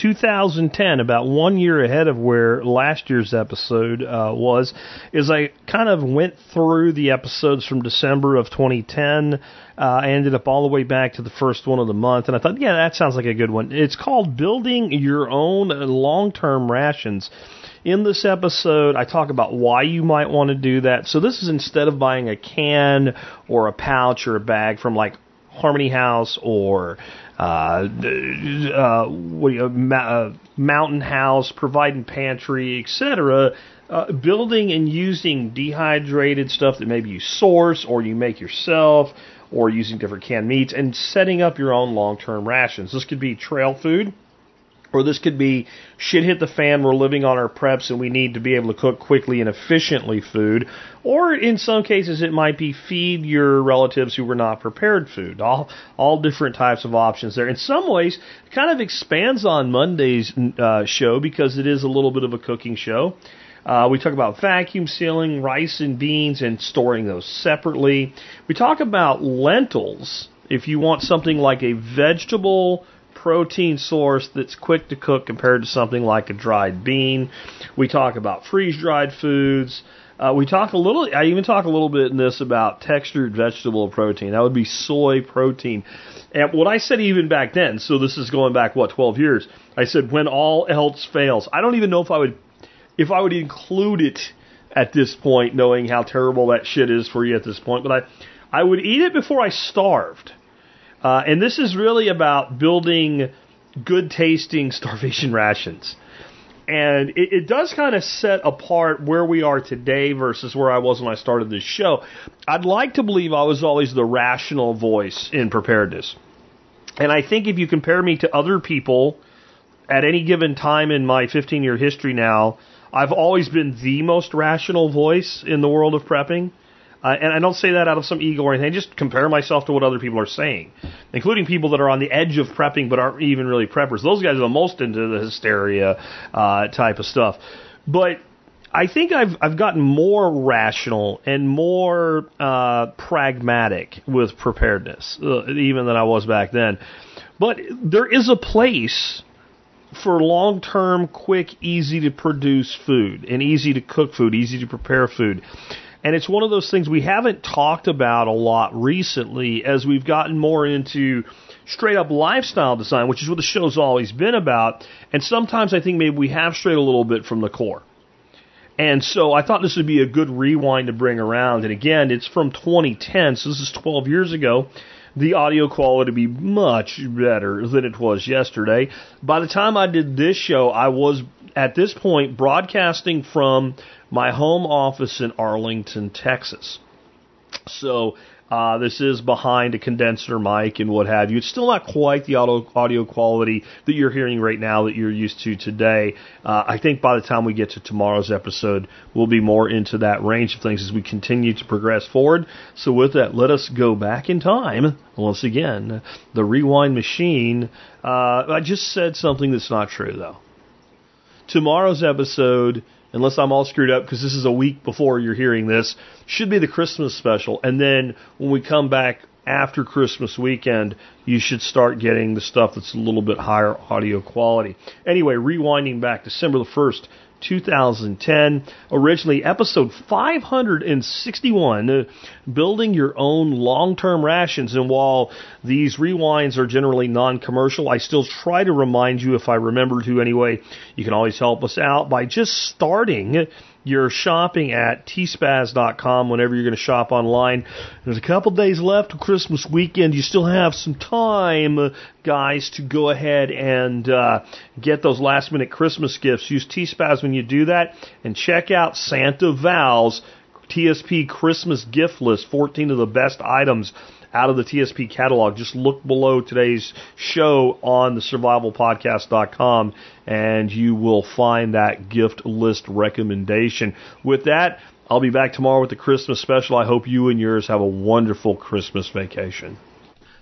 2010, about 1 year ahead of where last year's episode was, is I kind of went through the episodes from December of 2010. I ended up all the way back to the first one of the month, and I thought, yeah, that sounds like a good one. It's called Building Your Own Long-Term Rations. In this episode, I talk about why you might want to do that. So this is instead of buying a can or a pouch or a bag from, like, Harmony House or Mountain House, Providing Pantry, etc., building and using dehydrated stuff that maybe you source or you make yourself or using different canned meats and setting up your own long-term rations. This could be trail food, or this could be shit hit the fan, we're living on our preps and we need to be able to cook quickly and efficiently food. Or in some cases it might be feed your relatives who were not prepared food. All different types of options there. In some ways it kind of expands on Monday's show because it is a little bit of a cooking show. We talk about vacuum sealing, rice and beans and storing those separately. We talk about lentils. If you want something like a vegetable protein source that's quick to cook compared to something like a dried bean. We talk about freeze-dried foods. I even talk a little bit in this about textured vegetable protein. That would be soy protein. And what I said even back then, so this is going back, 12 years? I said, when all else fails. I don't even know if I would include it at this point, knowing how terrible that shit is for you at this point. But I would eat it before I starved. And this is really about building good-tasting starvation rations. And it does kind of set apart where we are today versus where I was when I started this show. I'd like to believe I was always the rational voice in preparedness. And I think if you compare me to other people at any given time in my 15-year history now, I've always been the most rational voice in the world of prepping. And I don't say that out of some ego or anything. I just compare myself to what other people are saying, including people that are on the edge of prepping but aren't even really preppers. Those guys are the most into the hysteria type of stuff. But I think I've gotten more rational and more pragmatic with preparedness, even than I was back then. But there is a place for long-term, quick, easy-to-produce food and easy-to-cook food, easy-to-prepare food. And it's one of those things we haven't talked about a lot recently as we've gotten more into straight-up lifestyle design, which is what the show's always been about. And sometimes I think maybe we have strayed a little bit from the core. And so I thought this would be a good rewind to bring around. And again, it's from 2010, so this is 12 years ago. The audio quality would be much better than it was yesterday. By the time I did this show, I was, at this point, broadcasting from my home office in Arlington, Texas. So this is behind a condenser mic and what have you. It's still not quite the audio quality that you're hearing right now that you're used to today. I think by the time we get to tomorrow's episode, we'll be more into that range of things as we continue to progress forward. So with that, let us go back in time. Once again, the rewind machine. I just said something that's not true, though. Tomorrow's episode, unless I'm all screwed up because this is a week before you're hearing this, should be the Christmas special. And then when we come back after Christmas weekend, you should start getting the stuff that's a little bit higher audio quality. Anyway, rewinding back December the 1st, 2010, originally episode 561, Building Your Own Long-Term Rations. And while these rewinds are generally non-commercial, I still try to remind you, if I remember to anyway, you can always help us out by just starting your shopping at tspaz.com whenever you're going to shop online. There's a couple days left of Christmas weekend. You still have some time, guys, to go ahead and get those last-minute Christmas gifts. Use tspaz when you do that, and check out Santa Val's TSP Christmas gift list, 14 of the best items out of the TSP catalog. Just look below today's show on the survivalpodcast.com, and you will find that gift list recommendation. With that, I'll be back tomorrow with the Christmas special. I hope you and yours have a wonderful Christmas vacation.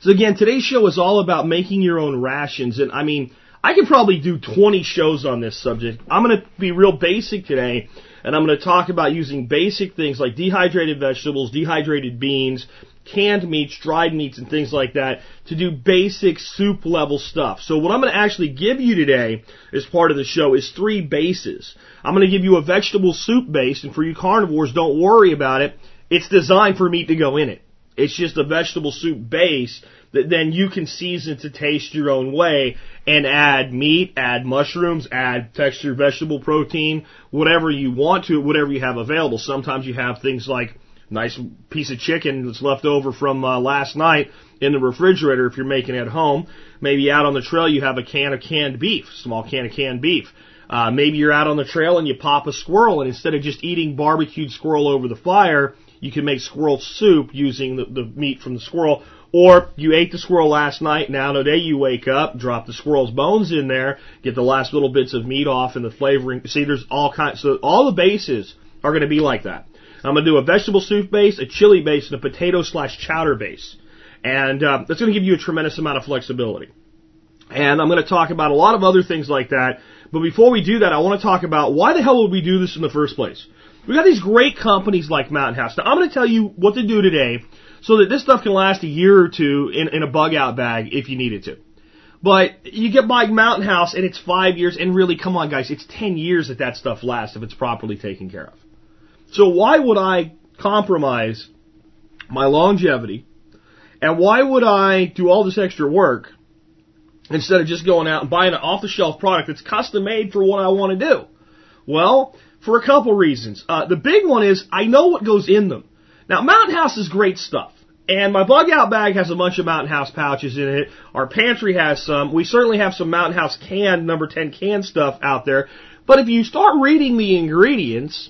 So again, today's show is all about making your own rations, and I mean, I could probably do 20 shows on this subject. I'm going to be real basic today, and I'm going to talk about using basic things like dehydrated vegetables, dehydrated beans, canned meats, dried meats, and things like that to do basic soup-level stuff. So what I'm going to actually give you today as part of the show is three bases. I'm going to give you a vegetable soup base, and for you carnivores, don't worry about it. It's designed for meat to go in it. It's just a vegetable soup base that then you can season to taste your own way and add meat, add mushrooms, add texture, vegetable protein, whatever you want to, whatever you have available. Sometimes you have things like nice piece of chicken that's left over from last night in the refrigerator if you're making it at home. Maybe out on the trail you have a can of canned beef, small can of canned beef. Maybe you're out on the trail and you pop a squirrel, and instead of just eating barbecued squirrel over the fire, you can make squirrel soup using the meat from the squirrel. Or you ate the squirrel last night, now today you wake up, drop the squirrel's bones in there, get the last little bits of meat off and the flavoring. See, there's all kinds. So all the bases are going to be like that. I'm going to do a vegetable soup base, a chili base, and a potato/chowder base. And that's going to give you a tremendous amount of flexibility. And I'm going to talk about a lot of other things like that. But before we do that, I want to talk about why the hell would we do this in the first place? We got these great companies like Mountain House. Now, I'm going to tell you what to do today so that this stuff can last a year or two in a bug-out bag if you need it to. But you get like Mountain House, and it's 5 years, and really, come on, guys, it's 10 years that stuff lasts if it's properly taken care of. So why would I compromise my longevity, and why would I do all this extra work instead of just going out and buying an off-the-shelf product that's custom-made for what I want to do? Well, for a couple reasons. The big one is I know what goes in them. Now, Mountain House is great stuff. And my bug-out bag has a bunch of Mountain House pouches in it. Our pantry has some. We certainly have some Mountain House canned, number 10 canned stuff out there. But if you start reading the ingredients,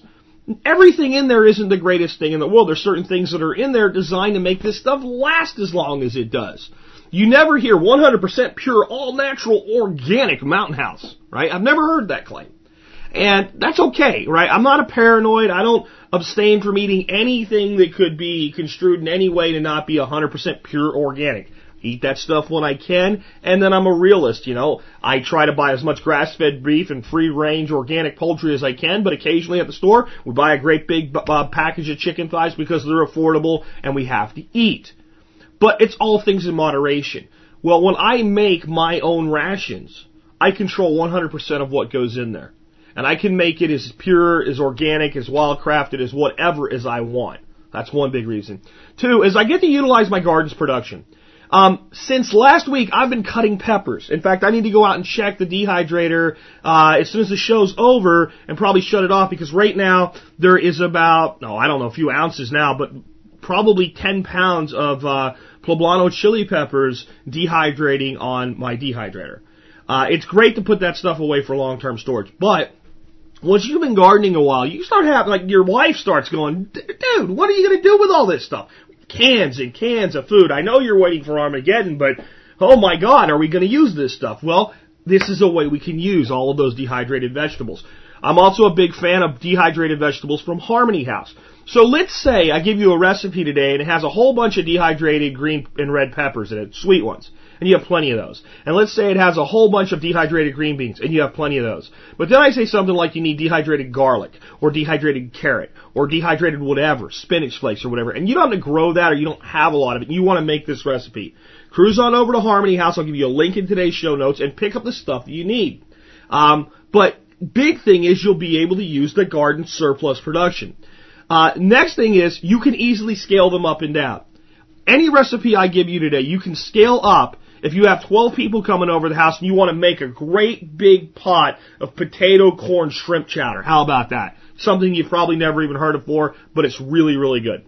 everything in there isn't the greatest thing in the world. There's certain things that are in there designed to make this stuff last as long as it does. You never hear 100% pure, all-natural, organic Mountain House, right? I've never heard that claim. And that's okay, right? I'm not a paranoid. I don't abstain from eating anything that could be construed in any way to not be 100% pure organic. Eat that stuff when I can, and then I'm a realist, you know. I try to buy as much grass-fed beef and free-range organic poultry as I can, but occasionally at the store, we buy a great big package of chicken thighs because they're affordable and we have to eat. But it's all things in moderation. Well, when I make my own rations, I control 100% of what goes in there. And I can make it as pure, as organic, as wild-crafted, as whatever as I want. That's one big reason. Two is I get to utilize my garden's production. Since last week, I've been cutting peppers. In fact, I need to go out and check the dehydrator as soon as the show's over and probably shut it off because right now there is about, a few ounces now, but probably 10 pounds of poblano chili peppers dehydrating on my dehydrator. It's great to put that stuff away for long-term storage, but once you've been gardening a while, you start having, like, your wife starts going, dude, what are you going to do with all this stuff? Cans and cans of food. I know you're waiting for Armageddon, but, oh my God, are we going to use this stuff? Well, this is a way we can use all of those dehydrated vegetables. I'm also a big fan of dehydrated vegetables from Harmony House. So let's say I give you a recipe today, and it has a whole bunch of dehydrated green and red peppers in it, sweet ones. And you have plenty of those. And let's say it has a whole bunch of dehydrated green beans, and you have plenty of those. But then I say something like you need dehydrated garlic, or dehydrated carrot, or dehydrated whatever, spinach flakes or whatever. And you don't have to grow that, or you don't have a lot of it. You want to make this recipe. Cruise on over to Harmony House. I'll give you a link in today's show notes, and pick up the stuff that you need. But big thing is you'll be able to use the garden surplus production. Next thing is you can easily scale them up and down. Any recipe I give you today, you can scale up. If you have 12 people coming over the house and you want to make a great big pot of potato, corn, shrimp chowder, how about that? Something you've probably never even heard of before, but it's really, really good.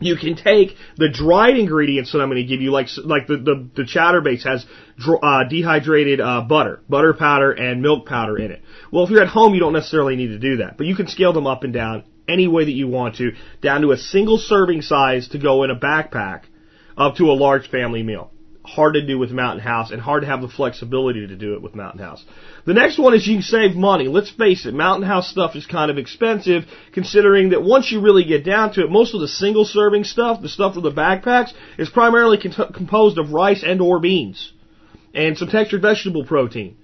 You can take the dried ingredients that I'm going to give you, like the chowder base has dehydrated butter powder, and milk powder in it. Well, if you're at home, you don't necessarily need to do that, but you can scale them up and down any way that you want to, down to a single serving size to go in a backpack. up to a large family meal. Hard to do with Mountain House, and hard to have the flexibility to do it with Mountain House. The next one is you can save money. Let's face it, Mountain House stuff is kind of expensive, considering that once you really get down to it, most of the single-serving stuff, the stuff for the backpacks, is primarily composed of rice and or beans and some textured vegetable protein.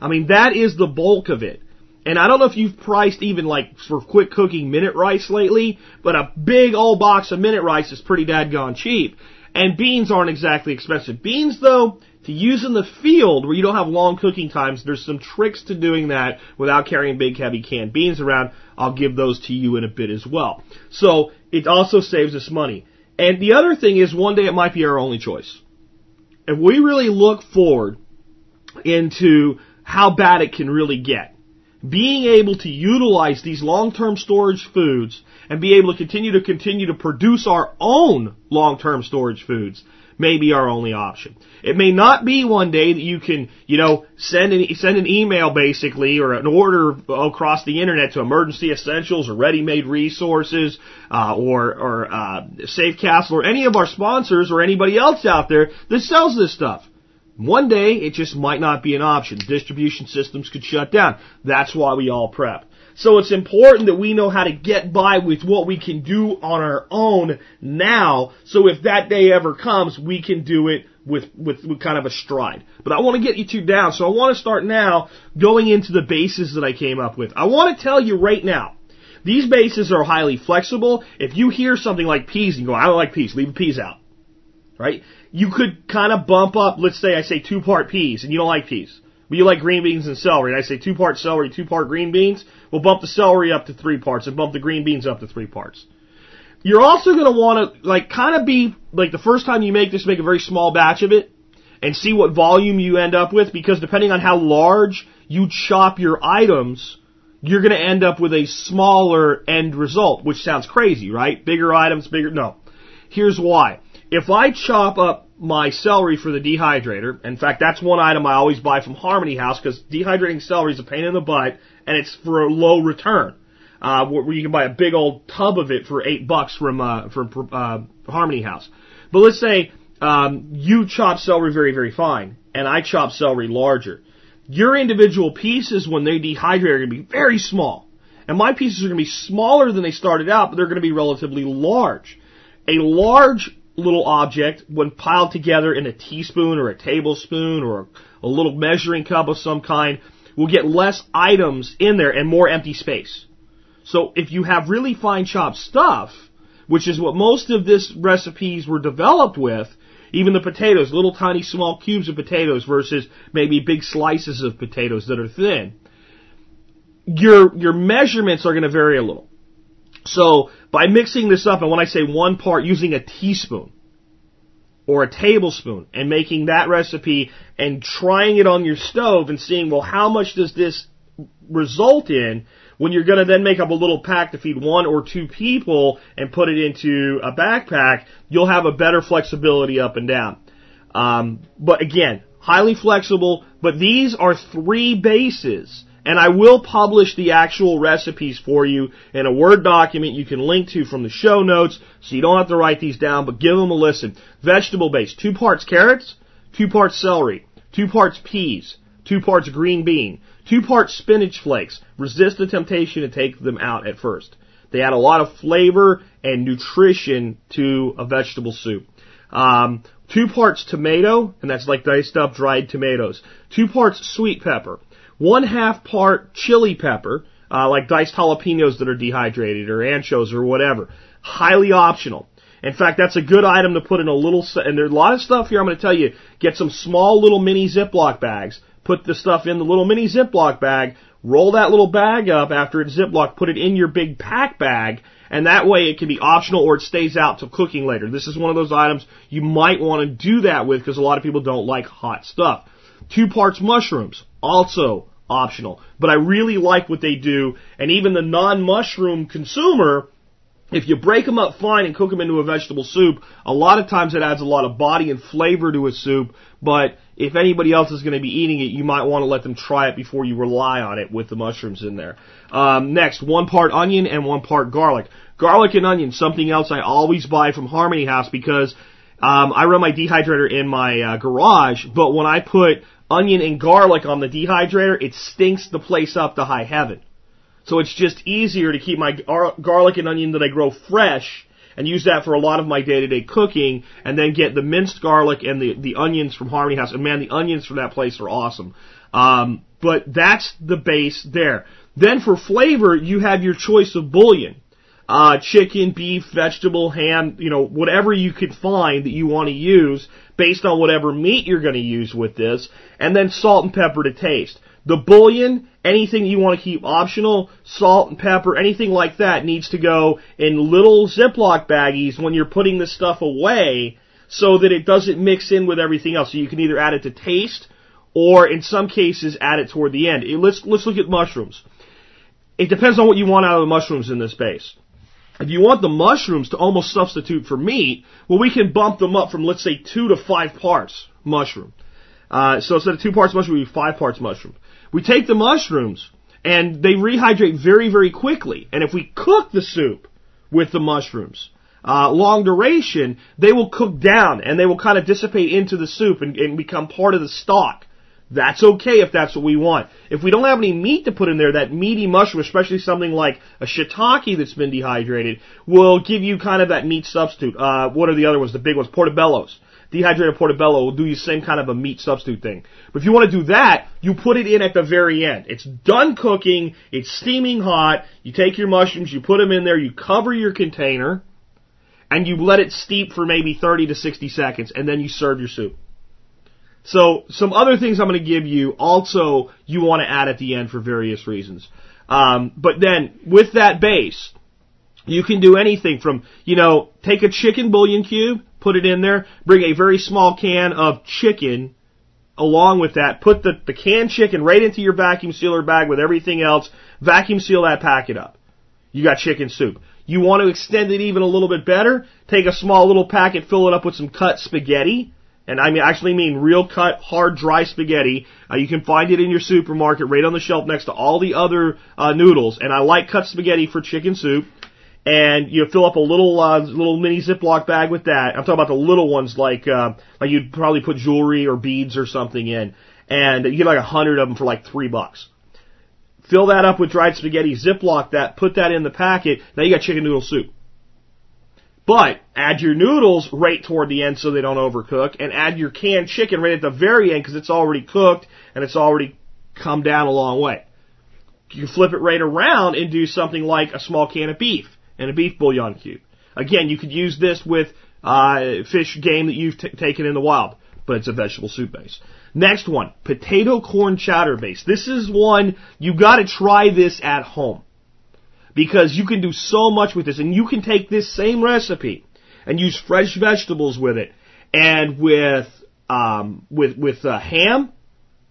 I mean, that is the bulk of it. And I don't know if you've priced even, like, for quick cooking minute rice lately, but a big old box of minute rice is pretty dadgone cheap. And beans aren't exactly expensive. Beans, though, to use in the field where you don't have long cooking times, there's some tricks to doing that without carrying big, heavy canned beans around. I'll give those to you in a bit as well. So it also saves us money. And the other thing is one day it might be our only choice. If we really look forward into how bad it can really get, being able to utilize these long-term storage foods and be able to continue to produce our own long-term storage foods may be our only option. It may not be one day that you can, send an email basically or an order across the internet to Emergency Essentials or Ready-Made Resources or SafeCastle or any of our sponsors or anybody else out there that sells this stuff. One day, it just might not be an option. Distribution systems could shut down. That's why we all prep. So it's important that we know how to get by with what we can do on our own now, so if that day ever comes, we can do it with kind of a stride. But I want to get you two down, so I want to start now going into the bases that I came up with. I want to tell you right now, these bases are highly flexible. If you hear something like peas and go, I don't like peas, leave the peas out. Right? You could kind of bump up, let's say I say 2-part peas, and you don't like peas, but you like green beans and celery, and I say 2-part celery, 2-part green beans, we'll bump the celery up to 3 parts, and bump the green beans up to 3 parts. You're also going to want to, the first time you make this, make a very small batch of it, and see what volume you end up with, because depending on how large you chop your items, you're going to end up with a smaller end result, which sounds crazy, right? Bigger items, bigger, no. Here's why. If I chop up my celery for the dehydrator, in fact, that's one item I always buy from Harmony House because dehydrating celery is a pain in the butt, and it's for a low return. Where you can buy a big old tub of it for $8 from Harmony House. But let's say you chop celery very, very fine, and I chop celery larger. Your individual pieces, when they dehydrate, are going to be very small. And my pieces are going to be smaller than they started out, but they're going to be relatively large. A large little object, when piled together in a teaspoon or a tablespoon or a little measuring cup of some kind, will get less items in there and more empty space. So if you have really fine chopped stuff, which is what most of this recipes were developed with, even the potatoes, little tiny small cubes of potatoes versus maybe big slices of potatoes that are thin, your measurements are going to vary a little. So by mixing this up, and when I say 1 part, using a teaspoon or a tablespoon and making that recipe and trying it on your stove and seeing, well, how much does this result in when you're going to then make up a little pack to feed 1 or 2 people and put it into a backpack, you'll have a better flexibility up and down. But again, highly flexible, but these are 3 bases. And I will publish the actual recipes for you in a Word document you can link to from the show notes, so you don't have to write these down, but give them a listen. Vegetable base, 2 parts carrots, 2 parts celery, 2 parts peas, 2 parts green bean, 2 parts spinach flakes. Resist the temptation to take them out at first. They add a lot of flavor and nutrition to a vegetable soup. 2 parts tomato, and that's like diced up dried tomatoes. 2 parts sweet pepper. 1/2 part chili pepper, like diced jalapenos that are dehydrated or anchos or whatever. Highly optional. In fact, that's a good item to put in a little, and there's a lot of stuff here I'm going to tell you. Get some small little mini Ziploc bags. Put the stuff in the little mini Ziploc bag. Roll that little bag up after it's Ziploc. Put it in your big pack bag, and that way it can be optional or it stays out till cooking later. This is one of those items you might want to do that with because a lot of people don't like hot stuff. 2 parts mushrooms, also optional. But I really like what they do, and even the non-mushroom consumer, if you break them up fine and cook them into a vegetable soup, a lot of times it adds a lot of body and flavor to a soup, but if anybody else is going to be eating it, you might want to let them try it before you rely on it with the mushrooms in there. Next, 1 part onion and 1 part garlic. Garlic and onion, something else I always buy from Harmony House because I run my dehydrator in my garage, but when I put onion and garlic on the dehydrator, it stinks the place up to high heaven. So it's just easier to keep my garlic and onion that I grow fresh and use that for a lot of my day-to-day cooking, and then get the minced garlic and the onions from Harmony House. And, man, the onions from that place are awesome. But that's the base there. Then for flavor, you have your choice of bouillon. Chicken, beef, vegetable, ham, you know, whatever you could find that you want to use based on whatever meat you're going to use with this, and then salt and pepper to taste. The bouillon, anything you want to keep optional, salt and pepper, anything like that needs to go in little Ziploc baggies when you're putting this stuff away so that it doesn't mix in with everything else. So you can either add it to taste or, in some cases, add it toward the end. Let's look at mushrooms. It depends on what you want out of the mushrooms in this base. If you want the mushrooms to almost substitute for meat, well, we can bump them up from, let's say, 2 to 5 parts mushroom. So instead of 2 parts mushroom, we do 5 parts mushroom. We take the mushrooms, and they rehydrate very, very quickly. And if we cook the soup with the mushrooms, long duration, they will cook down, and they will kind of dissipate into the soup and become part of the stock. That's okay if that's what we want. If we don't have any meat to put in there, that meaty mushroom, especially something like a shiitake that's been dehydrated, will give you kind of that meat substitute. What are the other ones? The big ones? Portobello's. Dehydrated portobello will do you same kind of a meat substitute thing. But if you want to do that, you put it in at the very end. It's done cooking. It's steaming hot. You take your mushrooms, you put them in there, you cover your container, and you let it steep for maybe 30 to 60 seconds, and then you serve your soup. So some other things I'm going to give you also you want to add at the end for various reasons. But then with that base, you can do anything from, you know, take a chicken bouillon cube, put it in there, bring a very small can of chicken along with that, put the canned chicken right into your vacuum sealer bag with everything else, vacuum seal that packet up. You got chicken soup. You want to extend it even a little bit better, take a small little packet, fill it up with some cut spaghetti. And I mean, actually mean real cut, hard, dry spaghetti. You can find it in your supermarket right on the shelf next to all the other noodles. And I like cut spaghetti for chicken soup. And you fill up a little mini Ziploc bag with that. I'm talking about the little ones like you'd probably put jewelry or beads or something in. And you get like 100 of them for like $3. Fill that up with dried spaghetti, Ziploc that, put that in the packet. Now you got chicken noodle soup. But add your noodles right toward the end so they don't overcook, and add your canned chicken right at the very end because it's already cooked and it's already come down a long way. You flip it right around and do something like a small can of beef and a beef bouillon cube. Again, you could use this with fish game that you've taken in the wild, but it's a vegetable soup base. Next one, potato corn chowder base. This is one, you've got to try this at home, because you can do so much with this, and you can take this same recipe and use fresh vegetables with it, and with ham,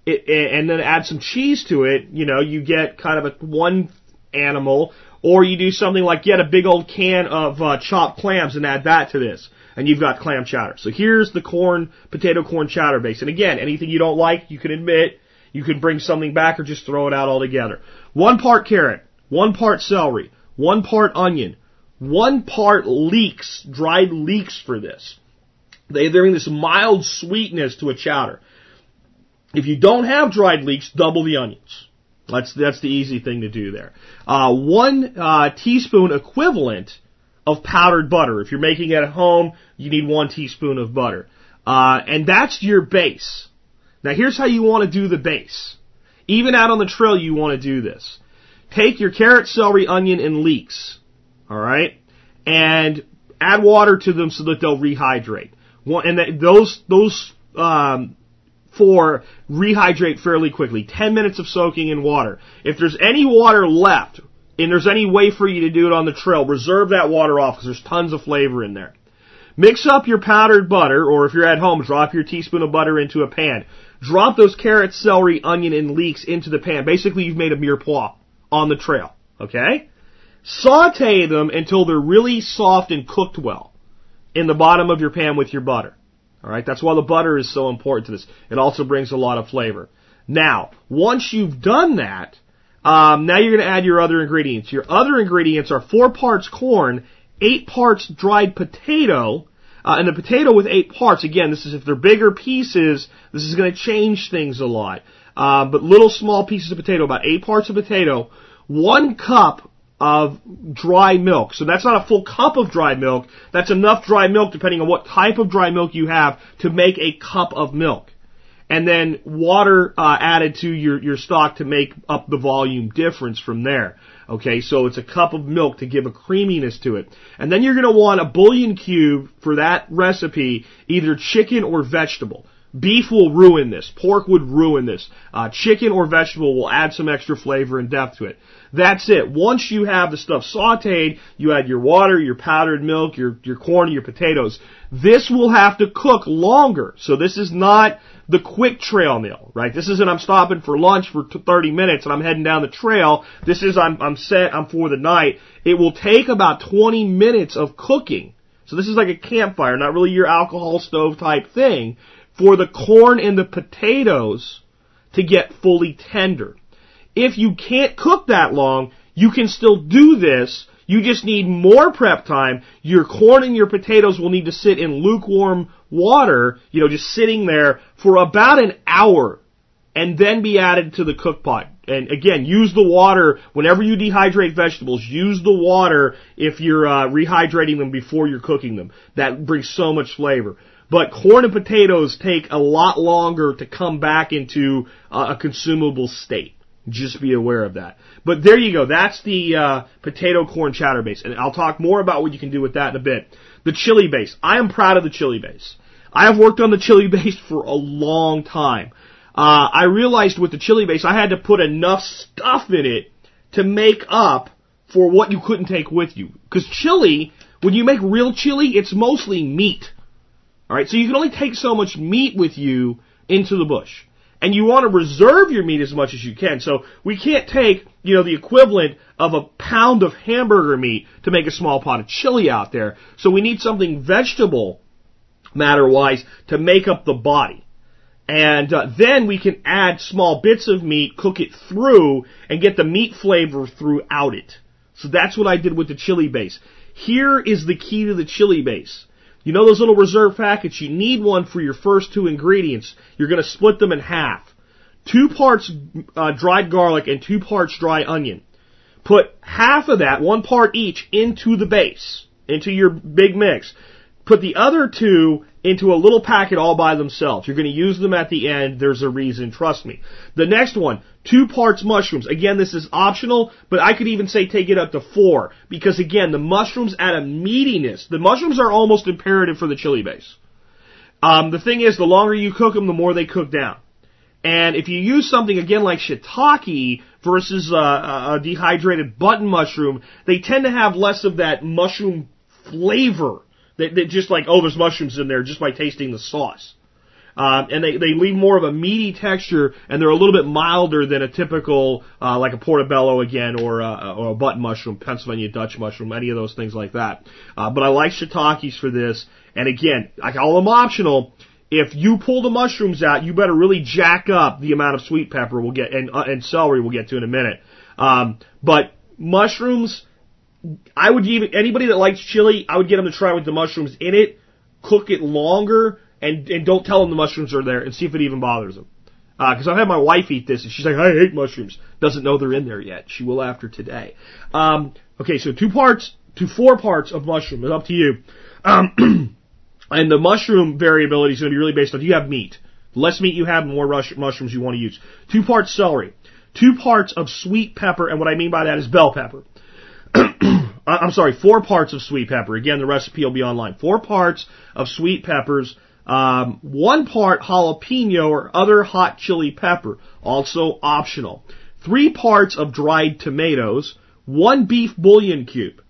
and then add some cheese to it. You know, you get kind of a one animal, or you do something like get a big old can of chopped clams and add that to this, and you've got clam chowder. So here's the potato corn chowder base. And again, anything you don't like, you can admit, you can bring something back or just throw it out altogether. 1 part carrot. 1 part celery, 1 part onion, 1 part leeks, dried leeks for this. They bring this mild sweetness to a chowder. If you don't have dried leeks, double the onions. That's the easy thing to do there. 1 teaspoon equivalent of powdered butter. If you're making it at home, you need 1 teaspoon of butter. And that's your base. Now here's how you want to do the base. Even out on the trail, you want to do this. Take your carrot, celery, onion, and leeks, all right, and add water to them so that they'll rehydrate. And those 4 rehydrate fairly quickly, 10 minutes of soaking in water. If there's any water left and there's any way for you to do it on the trail, reserve that water off because there's tons of flavor in there. Mix up your powdered butter, or if you're at home, drop your teaspoon of butter into a pan. Drop those carrots, celery, onion, and leeks into the pan. Basically, you've made a mirepoix on the trail, okay? Saute them until they're really soft and cooked well in the bottom of your pan with your butter, all right? That's why the butter is so important to this. It also brings a lot of flavor. Now, once you've done that, now you're going to add your other ingredients. Your other ingredients are 4 parts corn, 8 parts dried potato, And a potato with 8 parts, again, this is if they're bigger pieces, this is going to change things a lot. But little small pieces of potato, about 8 parts of potato, 1 cup of dry milk. So that's not a full cup of dry milk. That's enough dry milk, depending on what type of dry milk you have, to make a cup of milk. And then water added to your stock to make up the volume difference from there. Okay, so it's a cup of milk to give a creaminess to it. And then you're going to want a bouillon cube for that recipe, either chicken or vegetable. Beef will ruin this. Pork would ruin this. Chicken or vegetable will add some extra flavor and depth to it. That's it. Once you have the stuff sauteed, you add your water, your powdered milk, your corn, your potatoes. This will have to cook longer. So this is not the quick trail meal, right? This isn't I'm stopping for lunch for 30 minutes and I'm heading down the trail. This is I'm set, I'm for the night. It will take about 20 minutes of cooking. So this is like a campfire, not really your alcohol stove type thing, for the corn and the potatoes to get fully tender. If you can't cook that long, you can still do this. You just need more prep time. Your corn and your potatoes will need to sit in lukewarm water, you know, just sitting there for about an hour and then be added to the cook pot. And again, use the water whenever you dehydrate vegetables. Use the water if you're rehydrating them before you're cooking them. That brings so much flavor. But corn and potatoes take a lot longer to come back into a consumable state. Just be aware of that. But there you go. That's the potato corn chowder base. And I'll talk more about what you can do with that in a bit. The chili base. I am proud of the chili base. I have worked on the chili base for a long time. I realized with the chili base I had to put enough stuff in it to make up for what you couldn't take with you. Because chili, when you make real chili, it's mostly meat. Alright, so you can only take so much meat with you into the bush. And you want to reserve your meat as much as you can. So we can't take, you know, the equivalent of a pound of hamburger meat to make a small pot of chili out there. So we need something vegetable matter-wise to make up the body. And then we can add small bits of meat, cook it through, and get the meat flavor throughout it. So that's what I did with the chili base. Here is the key to the chili base. You know those little reserve packets? You need one for your first 2 ingredients. You're going to split them in half. 2 parts dried garlic and 2 parts dry onion. Put half of that, 1 part each, into the base, into your big mix. Put the other 2 into a little packet all by themselves. You're going to use them at the end. There's a reason, trust me. The next one, 2 parts mushrooms. Again, this is optional, but I could even say take it up to 4 because, again, the mushrooms add a meatiness. The mushrooms are almost imperative for the chili base. The thing is, the longer you cook them, the more they cook down. And if you use something, again, like shiitake versus a dehydrated button mushroom, they tend to have less of that mushroom flavor. They just like, oh, there's mushrooms in there just by tasting the sauce. And they leave more of a meaty texture, and they're a little bit milder than a typical, like a portobello again, or a button mushroom, Pennsylvania Dutch mushroom, any of those things like that. But I like shiitakes for this. And again, I call them optional. If you pull the mushrooms out, you better really jack up the amount of sweet pepper we'll get, and celery we'll get to in a minute. But mushrooms, I would even, anybody that likes chili, I would get them to try with the mushrooms in it, cook it longer, and don't tell them the mushrooms are there and see if it even bothers them. Because I've had my wife eat this, and she's like, I hate mushrooms. Doesn't know they're in there yet. She will after today. Okay, so 2 parts to 4 parts of mushroom. It's up to you. And the mushroom variability is going to be really based on, do you have meat? The less meat you have, the more mushrooms you want to use. 2 parts celery. 2 parts of sweet pepper, and what I mean by that is bell pepper. I'm sorry, 4 parts of sweet pepper. Again, the recipe will be online. 4 parts of sweet peppers, 1 part jalapeno or other hot chili pepper, also optional. 3 parts of dried tomatoes, 1 beef bouillon cube.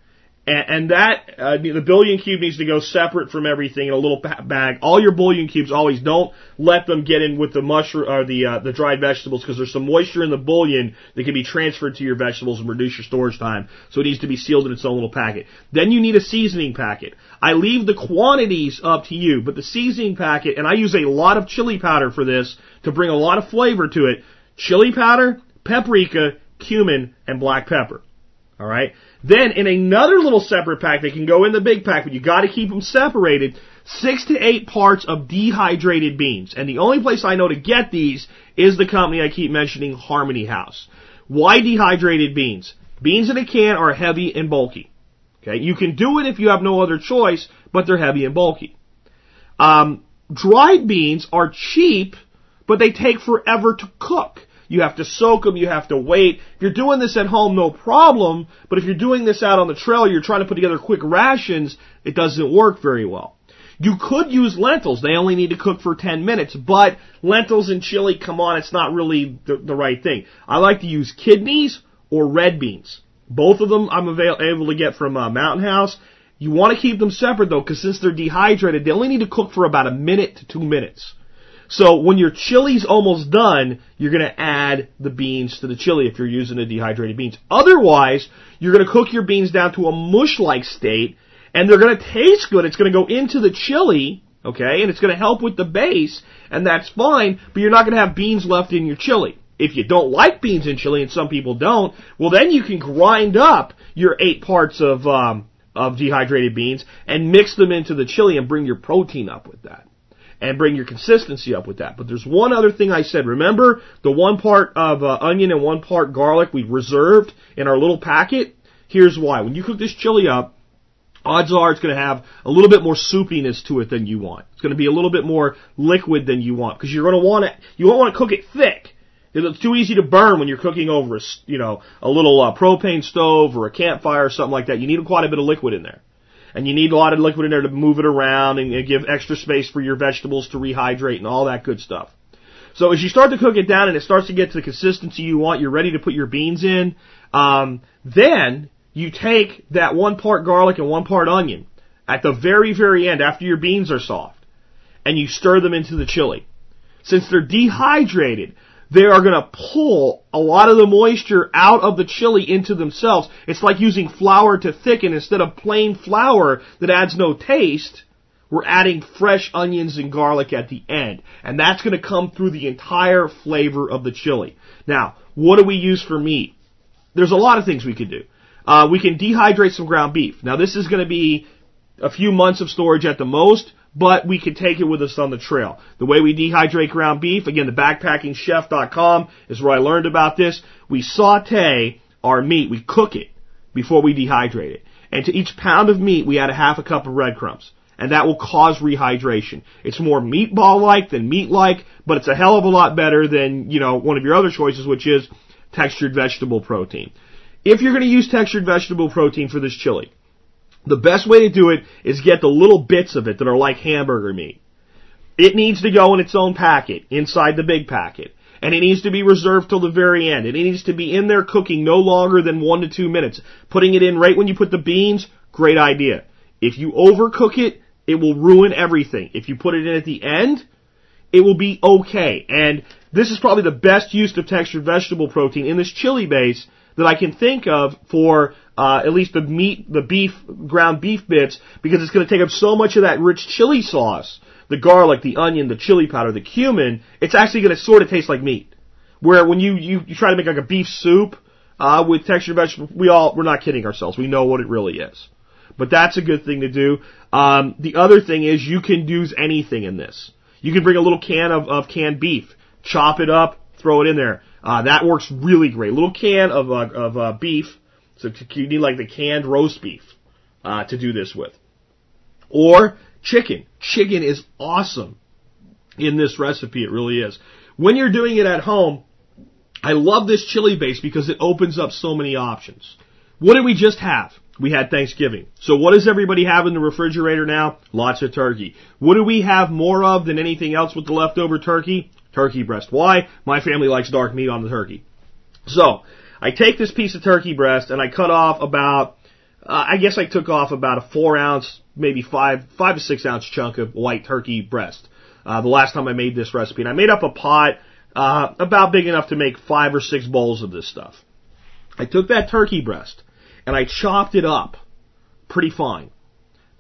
And that, the bouillon cube needs to go separate from everything in a little bag. All your bouillon cubes, always don't let them get in with the mushroom or the dried vegetables, because there's some moisture in the bouillon that can be transferred to your vegetables and reduce your storage time. So it needs to be sealed in its own little packet. Then you need a seasoning packet. I leave the quantities up to you, but the seasoning packet, and I use a lot of chili powder for this to bring a lot of flavor to it. Chili powder, paprika, cumin, and black pepper. All right. Then in another little separate pack, they can go in the big pack, but you got to keep them separated. 6 to 8 parts of dehydrated beans. And the only place I know to get these is the company I keep mentioning, Harmony House. Why dehydrated beans? Beans in a can are heavy and bulky. Okay. You can do it if you have no other choice, but they're heavy and bulky. Dried beans are cheap, but they take forever to cook. You have to soak them. You have to wait. If you're doing this at home, no problem. But if you're doing this out on the trail, you're trying to put together quick rations, it doesn't work very well. You could use lentils. They only need to cook for 10 minutes. But lentils and chili, come on, it's not really the right thing. I like to use kidneys or red beans. Both of them I'm able to get from Mountain House. You want to keep them separate, though, because since they're dehydrated, they only need to cook for about a minute to 2 minutes. So when your chili's almost done, you're going to add the beans to the chili if you're using the dehydrated beans. Otherwise, you're going to cook your beans down to a mush-like state, and they're going to taste good. It's going to go into the chili, okay, and it's going to help with the base, and that's fine, but you're not going to have beans left in your chili. If you don't like beans in chili, and some people don't, well, then you can grind up your 8 parts of dehydrated beans and mix them into the chili and bring your protein up with that. And bring your consistency up with that. But there's one other thing I said. Remember the 1 part of onion and 1 part garlic we reserved in our little packet? Here's why. When you cook this chili up, odds are it's going to have a little bit more soupiness to it than you want. It's going to be a little bit more liquid than you want. Because you're going to want it. You won't want to cook it thick. It's too easy to burn when you're cooking over a little propane stove or a campfire or something like that. You need quite a bit of liquid in there. And you need a lot of liquid in there to move it around and give extra space for your vegetables to rehydrate and all that good stuff. So as you start to cook it down and it starts to get to the consistency you want, you're ready to put your beans in, then you take that 1 part garlic and 1 part onion at the very, very end after your beans are soft, and you stir them into the chili. Since they're dehydrated, they are going to pull a lot of the moisture out of the chili into themselves. It's like using flour to thicken. Instead of plain flour that adds no taste, we're adding fresh onions and garlic at the end. And that's going to come through the entire flavor of the chili. Now, what do we use for meat? There's a lot of things we can do. We can dehydrate some ground beef. Now, this is going to be a few months of storage at the most, but we could take it with us on the trail. The way we dehydrate ground beef, again, the backpackingchef.com is where I learned about this. We saute our meat. We cook it before we dehydrate it. And to each pound of meat, we add a half a cup of breadcrumbs. And that will cause rehydration. It's more meatball-like than meat-like, but it's a hell of a lot better than, one of your other choices, which is textured vegetable protein. If you're going to use textured vegetable protein for this chili, the best way to do it is get the little bits of it that are like hamburger meat. It needs to go in its own packet, inside the big packet. And it needs to be reserved till the very end. And it needs to be in there cooking no longer than 1 to 2 minutes. Putting it in right when you put the beans, great idea. If you overcook it, it will ruin everything. If you put it in at the end, it will be okay. And this is probably the best use of textured vegetable protein in this chili base that I can think of for at least ground beef bits, because it's going to take up so much of that rich chili sauce, the garlic, the onion, the chili powder, the cumin, it's actually going to sort of taste like meat. Where when you try to make like a beef soup with textured vegetables, we're not kidding ourselves. We know what it really is. But that's a good thing to do. The other thing is you can use anything in this. You can bring a little can of canned beef, chop it up, throw it in there. That works really great. A little can of beef. So you need like the canned roast beef to do this with. Or chicken. Chicken is awesome in this recipe. It really is. When you're doing it at home, I love this chili base because it opens up so many options. What did we just have? We had Thanksgiving. So what does everybody have in the refrigerator now? Lots of turkey. What do we have more of than anything else with the leftover turkey? Turkey breast. Why? My family likes dark meat on the turkey. So, I take this piece of turkey breast and I cut off about, I took off about a 4-ounce, maybe 5 to 6-ounce chunk of white turkey breast the last time I made this recipe. And I made up a pot about big enough to make 5 or 6 bowls of this stuff. I took that turkey breast and I chopped it up pretty fine.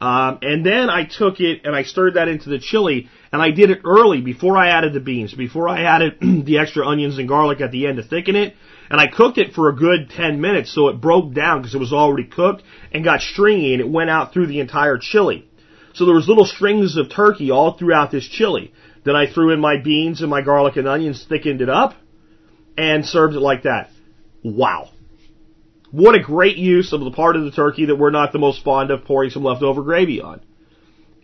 And then I took it and I stirred that into the chili, and I did it early before I added the beans, before I added the extra onions and garlic at the end to thicken it. And I cooked it for a good 10 minutes so it broke down because it was already cooked and got stringy, and it went out through the entire chili. So there was little strings of turkey all throughout this chili. Then I threw in my beans and my garlic and onions, thickened it up, and served it like that. Wow. What a great use of the part of the turkey that we're not the most fond of pouring some leftover gravy on.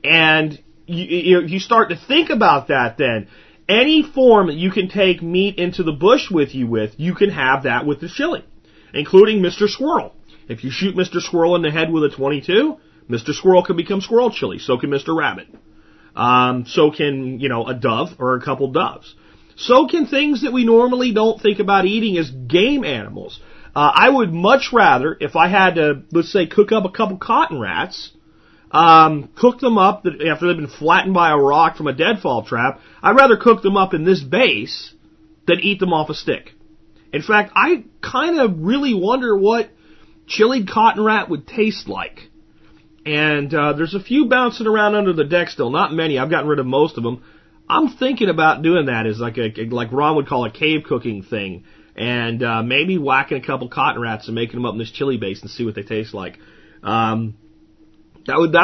And you start to think about that then. Any form that you can take meat into the bush with you you can have that with the chili, including Mr. Squirrel. If you shoot Mr. Squirrel in the head with a .22, Mr. Squirrel can become squirrel chili. So can Mr. Rabbit. So can, a dove or a couple doves. So can things that we normally don't think about eating as game animals. I would much rather, if I had to, let's say, cook up a couple cotton rats, cook them up after they've been flattened by a rock from a deadfall trap, I'd rather cook them up in this base than eat them off a stick. In fact, I kind of really wonder what chili cotton rat would taste like. And there's a few bouncing around under the deck still, not many. I've gotten rid of most of them. I'm thinking about doing that as like Ron would call a cave cooking thing, and maybe whacking a couple cotton rats and making them up in this chili base and see what they taste like. That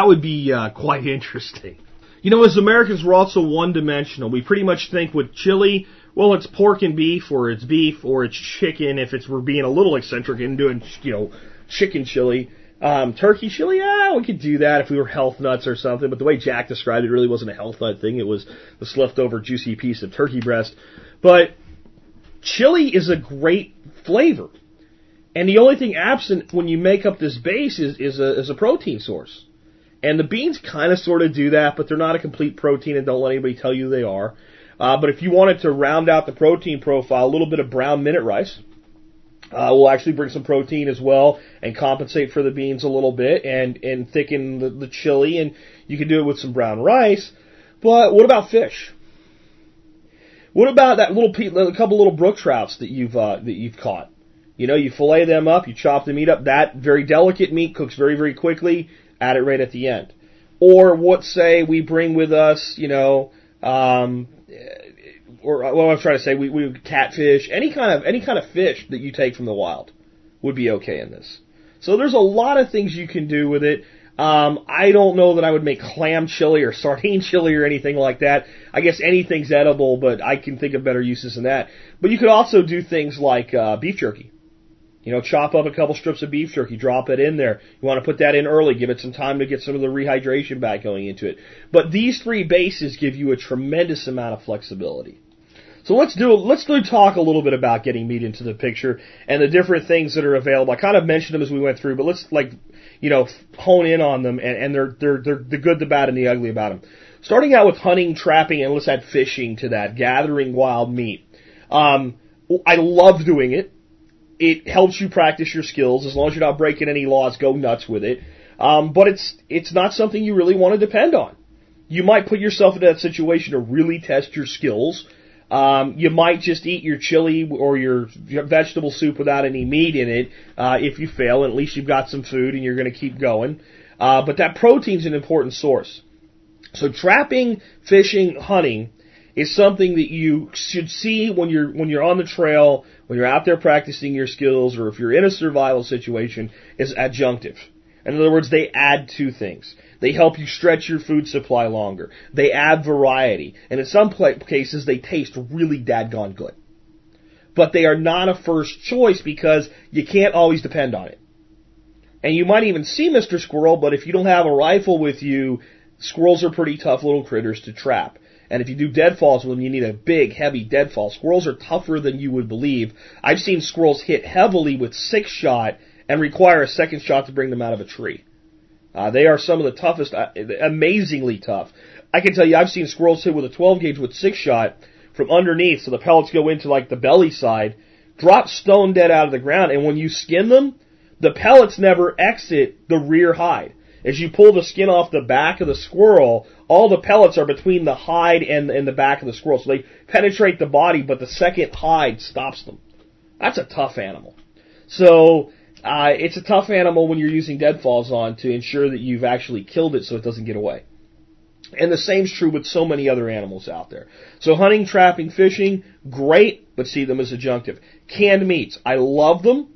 would be quite interesting. As Americans, we're also one-dimensional. We pretty much think with chili, well, it's pork and beef, or it's chicken if we're being a little eccentric and doing, chicken chili. Turkey chili, we could do that if we were health nuts or something, but the way Jack described it, really wasn't a health nut thing. It was this leftover juicy piece of turkey breast. But chili is a great flavor. And the only thing absent when you make up this base is a protein source. And the beans kind of sort of do that, but they're not a complete protein, and don't let anybody tell you they are. But if you wanted to round out the protein profile, a little bit of brown minute rice will actually bring some protein as well and compensate for the beans a little bit and thicken the chili. And you can do it with some brown rice. But what about fish? What about that couple little brook trouts that you've caught? You fillet them up, you chop the meat up. That very delicate meat cooks very, very quickly. Add it right at the end. Or what say we bring with us, we would catfish, any kind of fish that you take from the wild would be okay in this. So there's a lot of things you can do with it. I don't know that I would make clam chili or sardine chili or anything like that. I guess anything's edible, but I can think of better uses than that. But you could also do things like beef jerky. Chop up a couple strips of beef jerky, drop it in there. You want to put that in early, give it some time to get some of the rehydration back going into it. But these three bases give you a tremendous amount of flexibility. So let's talk a little bit about getting meat into the picture and the different things that are available. I kind of mentioned them as we went through, but let's hone in on them and they're the good, the bad, and the ugly about them. Starting out with hunting, trapping, and let's add fishing to that, gathering wild meat. I love doing it. It helps you practice your skills. As long as you're not breaking any laws, go nuts with it. But it's not something you really want to depend on. You might put yourself in that situation to really test your skills. You might just eat your chili or your vegetable soup without any meat in it if you fail. At least you've got some food and you're going to keep going. But that protein's an important source. So trapping, fishing, hunting is something that you should see when you're on the trail, when you're out there practicing your skills, or if you're in a survival situation, is adjunctive. In other words, they add to things. They help you stretch your food supply longer. They add variety. And in some cases, they taste really dadgone good. But they are not a first choice because you can't always depend on it. And you might even see Mr. Squirrel, but if you don't have a rifle with you, squirrels are pretty tough little critters to trap. And if you do deadfalls with them, you need a big, heavy deadfall. Squirrels are tougher than you would believe. I've seen squirrels hit heavily with 6-shot and require a second shot to bring them out of a tree. They are some of the toughest, amazingly tough. I can tell you I've seen squirrels hit with a 12-gauge with 6-shot from underneath, so the pellets go into the belly side, drop stone dead out of the ground, and when you skin them, the pellets never exit the rear hide. As you pull the skin off the back of the squirrel, all the pellets are between the hide and the back of the squirrel. So they penetrate the body, but the second hide stops them. That's a tough animal. So It's a tough animal when you're using deadfalls on to ensure that you've actually killed it so it doesn't get away. And the same's true with so many other animals out there. So hunting, trapping, fishing, great, but see them as adjunctive. Canned meats, I love them.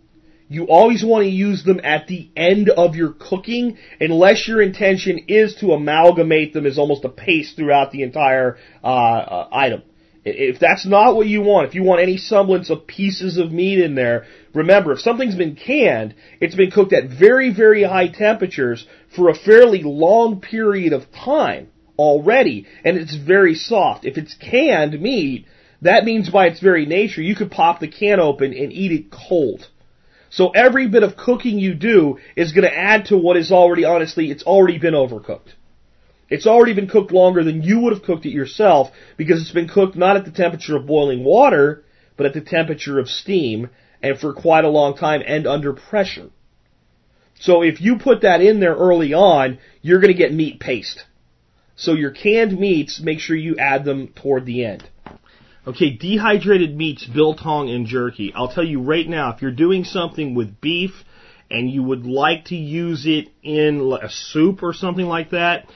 You always want to use them at the end of your cooking, unless your intention is to amalgamate them as almost a paste throughout the entire item. If that's not what you want, if you want any semblance of pieces of meat in there, remember, if something's been canned, it's been cooked at very, very high temperatures for a fairly long period of time already, and it's very soft. If it's canned meat, that means by its very nature, you could pop the can open and eat it cold. So every bit of cooking you do is going to add to what is already, honestly, it's already been overcooked. It's already been cooked longer than you would have cooked it yourself, because it's been cooked not at the temperature of boiling water, but at the temperature of steam, and for quite a long time, and under pressure. So if you put that in there early on, you're going to get meat paste. So your canned meats, make sure you add them toward the end. Okay, dehydrated meats, biltong, and jerky. I'll tell you right now, if you're doing something with beef and you would like to use it in a soup or something like that,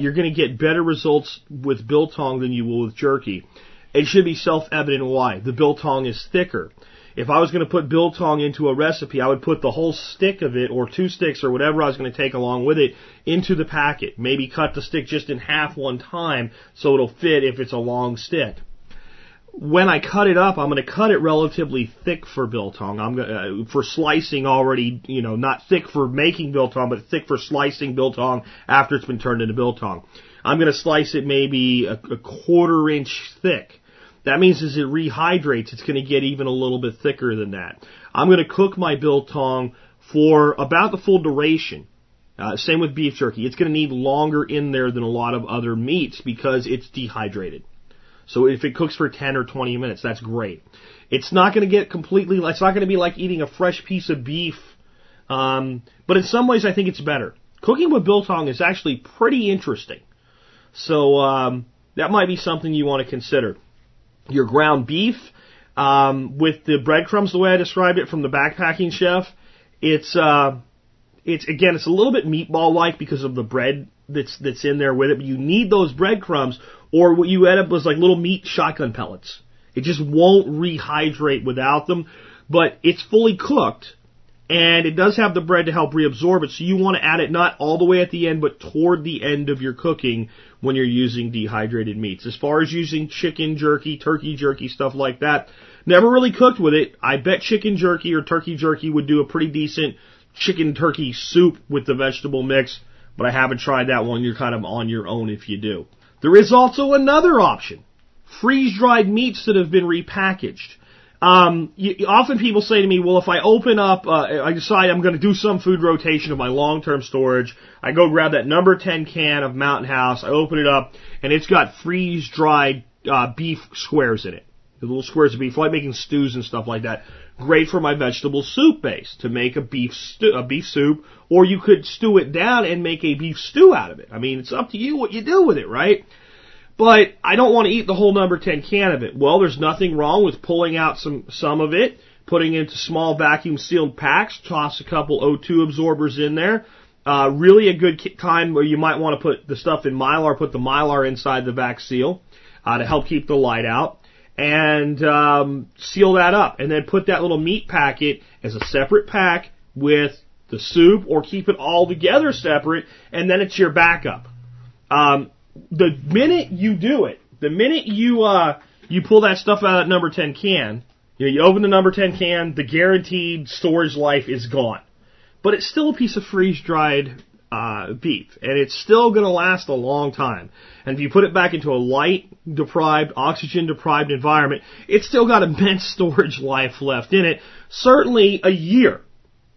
you're going to get better results with biltong than you will with jerky. It should be self-evident why. The biltong is thicker. If I was going to put biltong into a recipe, I would put the whole stick of it, or 2 sticks, or whatever I was going to take along with it, into the packet. Maybe cut the stick just in half one time so it'll fit if it's a long stick. When I cut it up, I'm going to cut it relatively thick for biltong. I'm going for slicing already, you know, not thick for making biltong, but thick for slicing biltong after it's been turned into biltong. I'm going to slice it maybe a 1/4 inch thick. That means as it rehydrates, it's going to get even a little bit thicker than that. I'm going to cook my biltong for about the full duration. Same with beef jerky. It's going to need longer in there than a lot of other meats because it's dehydrated. So if it cooks for 10 or 20 minutes, that's great. It's not going to get completely, it's not going to be like eating a fresh piece of beef. But in some ways, I think it's better. Cooking with biltong is actually pretty interesting. So that might be something you want to consider. Your ground beef, with the breadcrumbs, the way I described it from the Backpacking Chef, it's again, it's a little bit meatball-like because of the bread that's in there with it, but you need those breadcrumbs, or what you end up with like little meat shotgun pellets. It just won't rehydrate without them, but it's fully cooked, and it does have the bread to help reabsorb it, so you want to add it not all the way at the end, but toward the end of your cooking when you're using dehydrated meats. As far as using chicken jerky, turkey jerky, stuff like that, never really cooked with it. I bet chicken jerky or turkey jerky would do a pretty decent chicken turkey soup with the vegetable mix, but I haven't tried that one. You're kind of on your own if you do. There is also another option, freeze-dried meats that have been repackaged. Often people say to me, well, if I open up, I decide I'm going to do some food rotation of my long-term storage, I go grab that number 10 can of Mountain House, I open it up, and it's got freeze-dried beef squares in it. The little squares of beef, like making stews and stuff like that. Great for my vegetable soup base, to make a beef soup, or you could stew it down and make a beef stew out of it. I mean, it's up to you what you do with it, right? But I don't want to eat the whole number 10 can of it. Well, there's nothing wrong with pulling out some of it, putting it into small vacuum-sealed packs, toss a couple O2 absorbers in there. Really a good time where you might want to put the stuff in Mylar, put the Mylar inside the vac seal to help keep the light out, and seal that up. And then put that little meat packet as a separate pack with the soup, or keep it all together separate, and then it's your backup. The minute you do it, the minute you pull that stuff out of that number 10 can, you open the number 10 can, the guaranteed storage life is gone. But it's still a piece of freeze-dried beef, and it's still going to last a long time. And if you put it back into a light-deprived, oxygen-deprived environment, it's still got immense storage life left in it, certainly a year.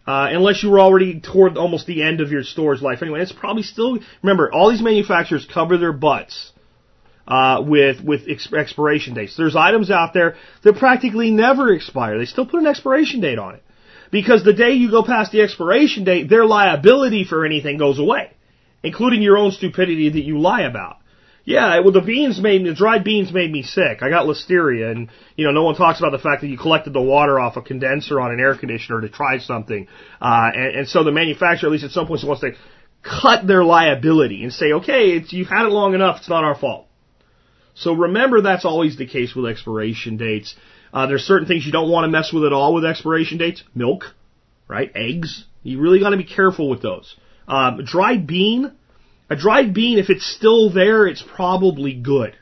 Unless you were already toward almost the end of your storage life. Anyway, it's probably still, remember, all these manufacturers cover their butts with expiration dates. There's items out there that practically never expire. They still put an expiration date on it. Because the day you go past the expiration date, their liability for anything goes away, including your own stupidity that you lie about. Yeah, well, the dried beans made me sick. I got listeria, and, no one talks about the fact that you collected the water off a condenser on an air conditioner to try something. And so the manufacturer, at least at some point, wants to cut their liability and say, okay, you've had it long enough, it's not our fault. So remember, that's always the case with expiration dates. There's certain things you don't want to mess with at all with expiration dates. Milk, right? Eggs. You really got to be careful with those. A dried bean, if it's still there, it's probably good.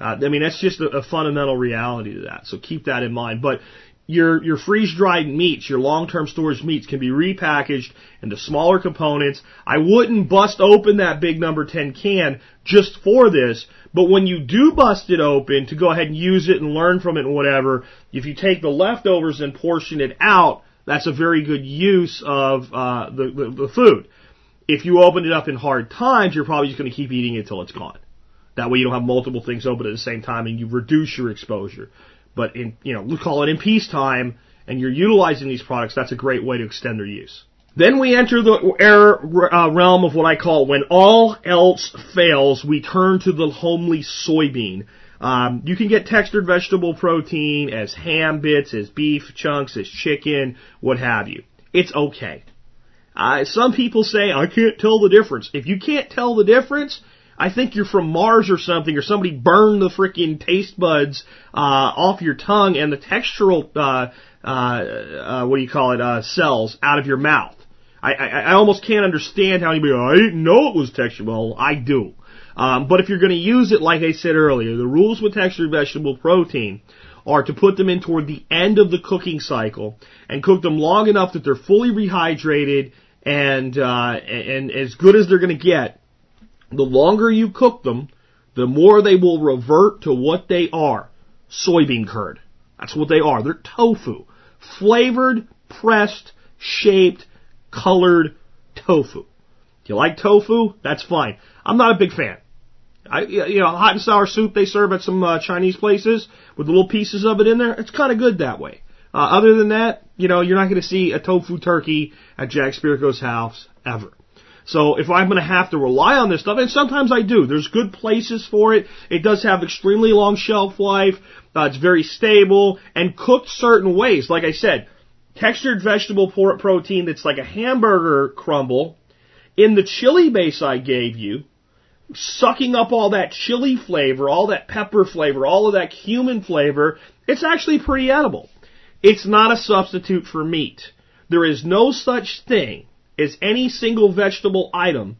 That's just a fundamental reality to that. So keep that in mind. But your freeze-dried meats, your long-term storage meats, can be repackaged into smaller components. I wouldn't bust open that big number 10 can just for this. But when you do bust it open to go ahead and use it and learn from it and whatever, if you take the leftovers and portion it out, that's a very good use of the food. If you open it up in hard times, you're probably just going to keep eating it until it's gone. That way you don't have multiple things open at the same time and you reduce your exposure. But we call it in peacetime, and you're utilizing these products, that's a great way to extend their use. Then we enter the realm of what I call when all else fails, we turn to the homely soybean. You can get textured vegetable protein as ham bits, as beef chunks, as chicken, what have you. It's okay. Some people say, I can't tell the difference. If you can't tell the difference, I think you're from Mars or something, or somebody burned the freaking taste buds off your tongue and the textural, cells out of your mouth. I almost can't understand how anybody, I didn't know it was textured. Well, I do. But if you're going to use it, like I said earlier, the rules with textured vegetable protein are to put them in toward the end of the cooking cycle and cook them long enough that they're fully rehydrated and as good as they're going to get. The longer you cook them, the more they will revert to what they are. Soybean curd. That's what they are. They're tofu. Flavored, pressed, shaped, colored tofu. If you like tofu, that's fine. I'm not a big fan. Hot and sour soup they serve at some Chinese places with little pieces of it in there. It's kind of good that way. Other than that, you're not going to see a tofu turkey at Jack Spirko's house ever. So if I'm going to have to rely on this stuff, and sometimes I do, there's good places for it. It does have extremely long shelf life. It's very stable and cooked certain ways. Like I said, textured vegetable protein that's like a hamburger crumble in the chili base I gave you, sucking up all that chili flavor, all that pepper flavor, all of that cumin flavor, it's actually pretty edible. It's not a substitute for meat. There is no such thing as any single vegetable item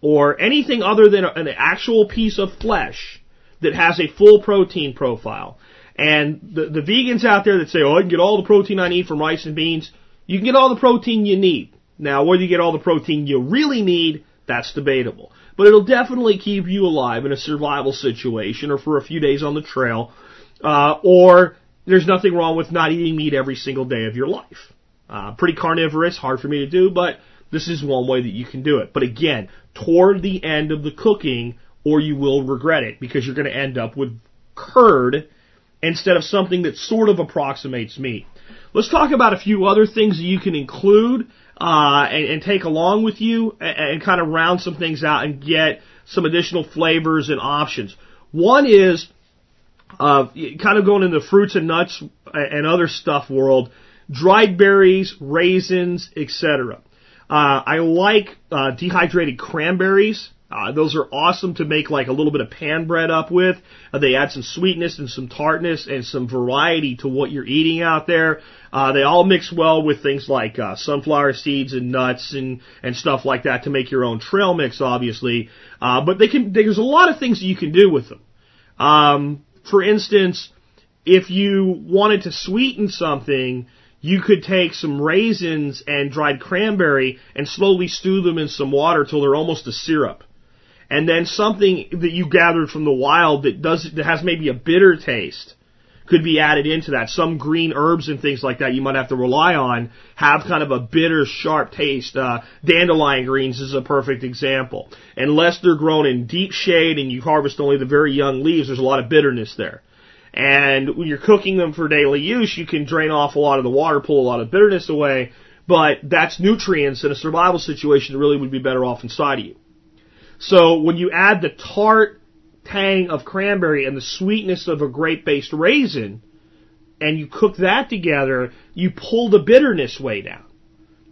or anything other than an actual piece of flesh that has a full protein profile. And the vegans out there that say, I can get all the protein I need from rice and beans, you can get all the protein you need. Now, whether you get all the protein you really need, that's debatable. But it'll definitely keep you alive in a survival situation or for a few days on the trail. Or there's nothing wrong with not eating meat every single day of your life. Pretty carnivorous, hard for me to do, but this is one way that you can do it. But again, toward the end of the cooking, or you will regret it because you're going to end up with curd instead of something that sort of approximates meat. Let's talk about a few other things that you can include and take along with you and kind of round some things out and get some additional flavors and options. One is kind of going into the fruits and nuts and other stuff world, dried berries, raisins, etc. I like dehydrated cranberries. Those are awesome to make like a little bit of pan bread up with. They add some sweetness and some tartness and some variety to what you're eating out there. They all mix well with things like sunflower seeds and nuts and stuff like that to make your own trail mix, obviously. But there's a lot of things that you can do with them. For instance, if you wanted to sweeten something, you could take some raisins and dried cranberry and slowly stew them in some water till they're almost a syrup. And then something that you gathered from the wild that has maybe a bitter taste could be added into that. Some green herbs and things like that you might have to rely on have kind of a bitter, sharp taste. Dandelion greens is a perfect example. Unless they're grown in deep shade and you harvest only the very young leaves, there's a lot of bitterness there. And when you're cooking them for daily use, you can drain off a lot of the water, pull a lot of bitterness away, but that's nutrients in a survival situation that really would be better off inside of you. So when you add the tart, tang of cranberry and the sweetness of a grape-based raisin, and you cook that together, you pull the bitterness way down.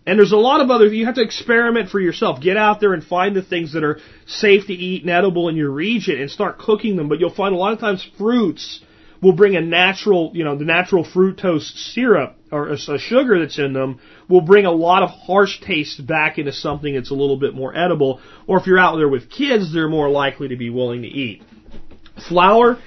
And there's a lot of other, you have to experiment for yourself. Get out there and find the things that are safe to eat and edible in your region and start cooking them. But you'll find a lot of times fruits will bring a natural, you know, the natural fructose syrup or a sugar that's in them will bring a lot of harsh tastes back into something that's a little bit more edible. Or if you're out there with kids, they're more likely to be willing to eat. Flour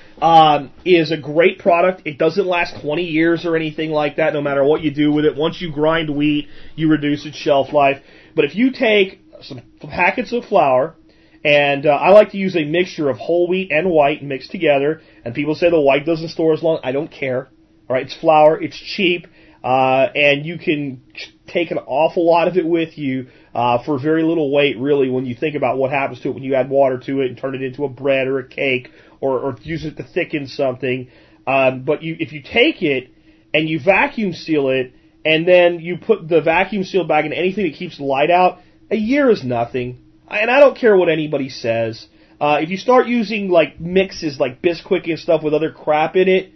is a great product. It doesn't last 20 years or anything like that, no matter what you do with it. Once you grind wheat, you reduce its shelf life. But if you take some packets of flour, and I like to use a mixture of whole wheat and white mixed together, and people say the white doesn't store as long. I don't care. All right, it's flour. It's cheap. And you can take an awful lot of it with you for very little weight, really, when you think about what happens to it when you add water to it and turn it into a bread or a cake or use it to thicken something. But if you take it and you vacuum seal it and then you put the vacuum seal bag in anything that keeps the light out, a year is nothing. And I don't care what anybody says. If you start using like mixes like Bisquick and stuff with other crap in it,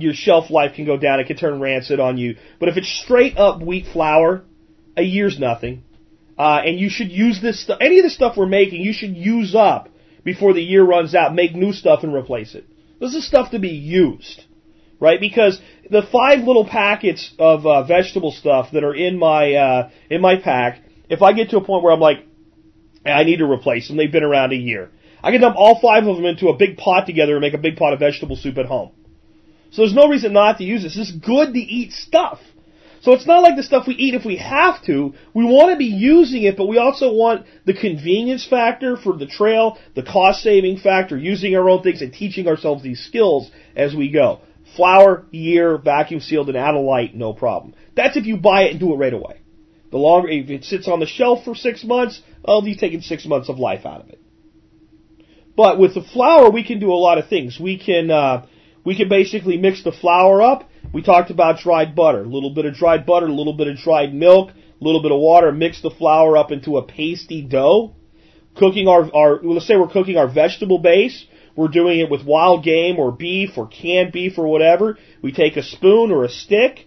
your shelf life can go down. It can turn rancid on you. But if it's straight up wheat flour, a year's nothing. And you should use this stuff. Any of the stuff we're making, you should use up before the year runs out. Make new stuff and replace it. This is stuff to be used, right? Because the 5 little packets of vegetable stuff that are in my pack, if I get to a point where I'm like, I need to replace them, they've been around a year, I can dump all 5 of them into a big pot together and make a big pot of vegetable soup at home. So there's no reason not to use this. It's good to eat stuff. So it's not like the stuff we eat if we have to. We want to be using it, but we also want the convenience factor for the trail, the cost-saving factor, using our own things and teaching ourselves these skills as we go. Flour, year, vacuum-sealed, and out of light, no problem. That's if you buy it and do it right away. The longer, if it sits on the shelf for 6 months, well, you've taken 6 months of life out of it. But with the flour, we can do a lot of things. We can basically mix the flour up. We talked about dried butter. A little bit of dried butter, a little bit of dried milk, a little bit of water. Mix the flour up into a pasty dough. Cooking let's say we're cooking our vegetable base. We're doing it with wild game or beef or canned beef or whatever. We take a spoon or a stick.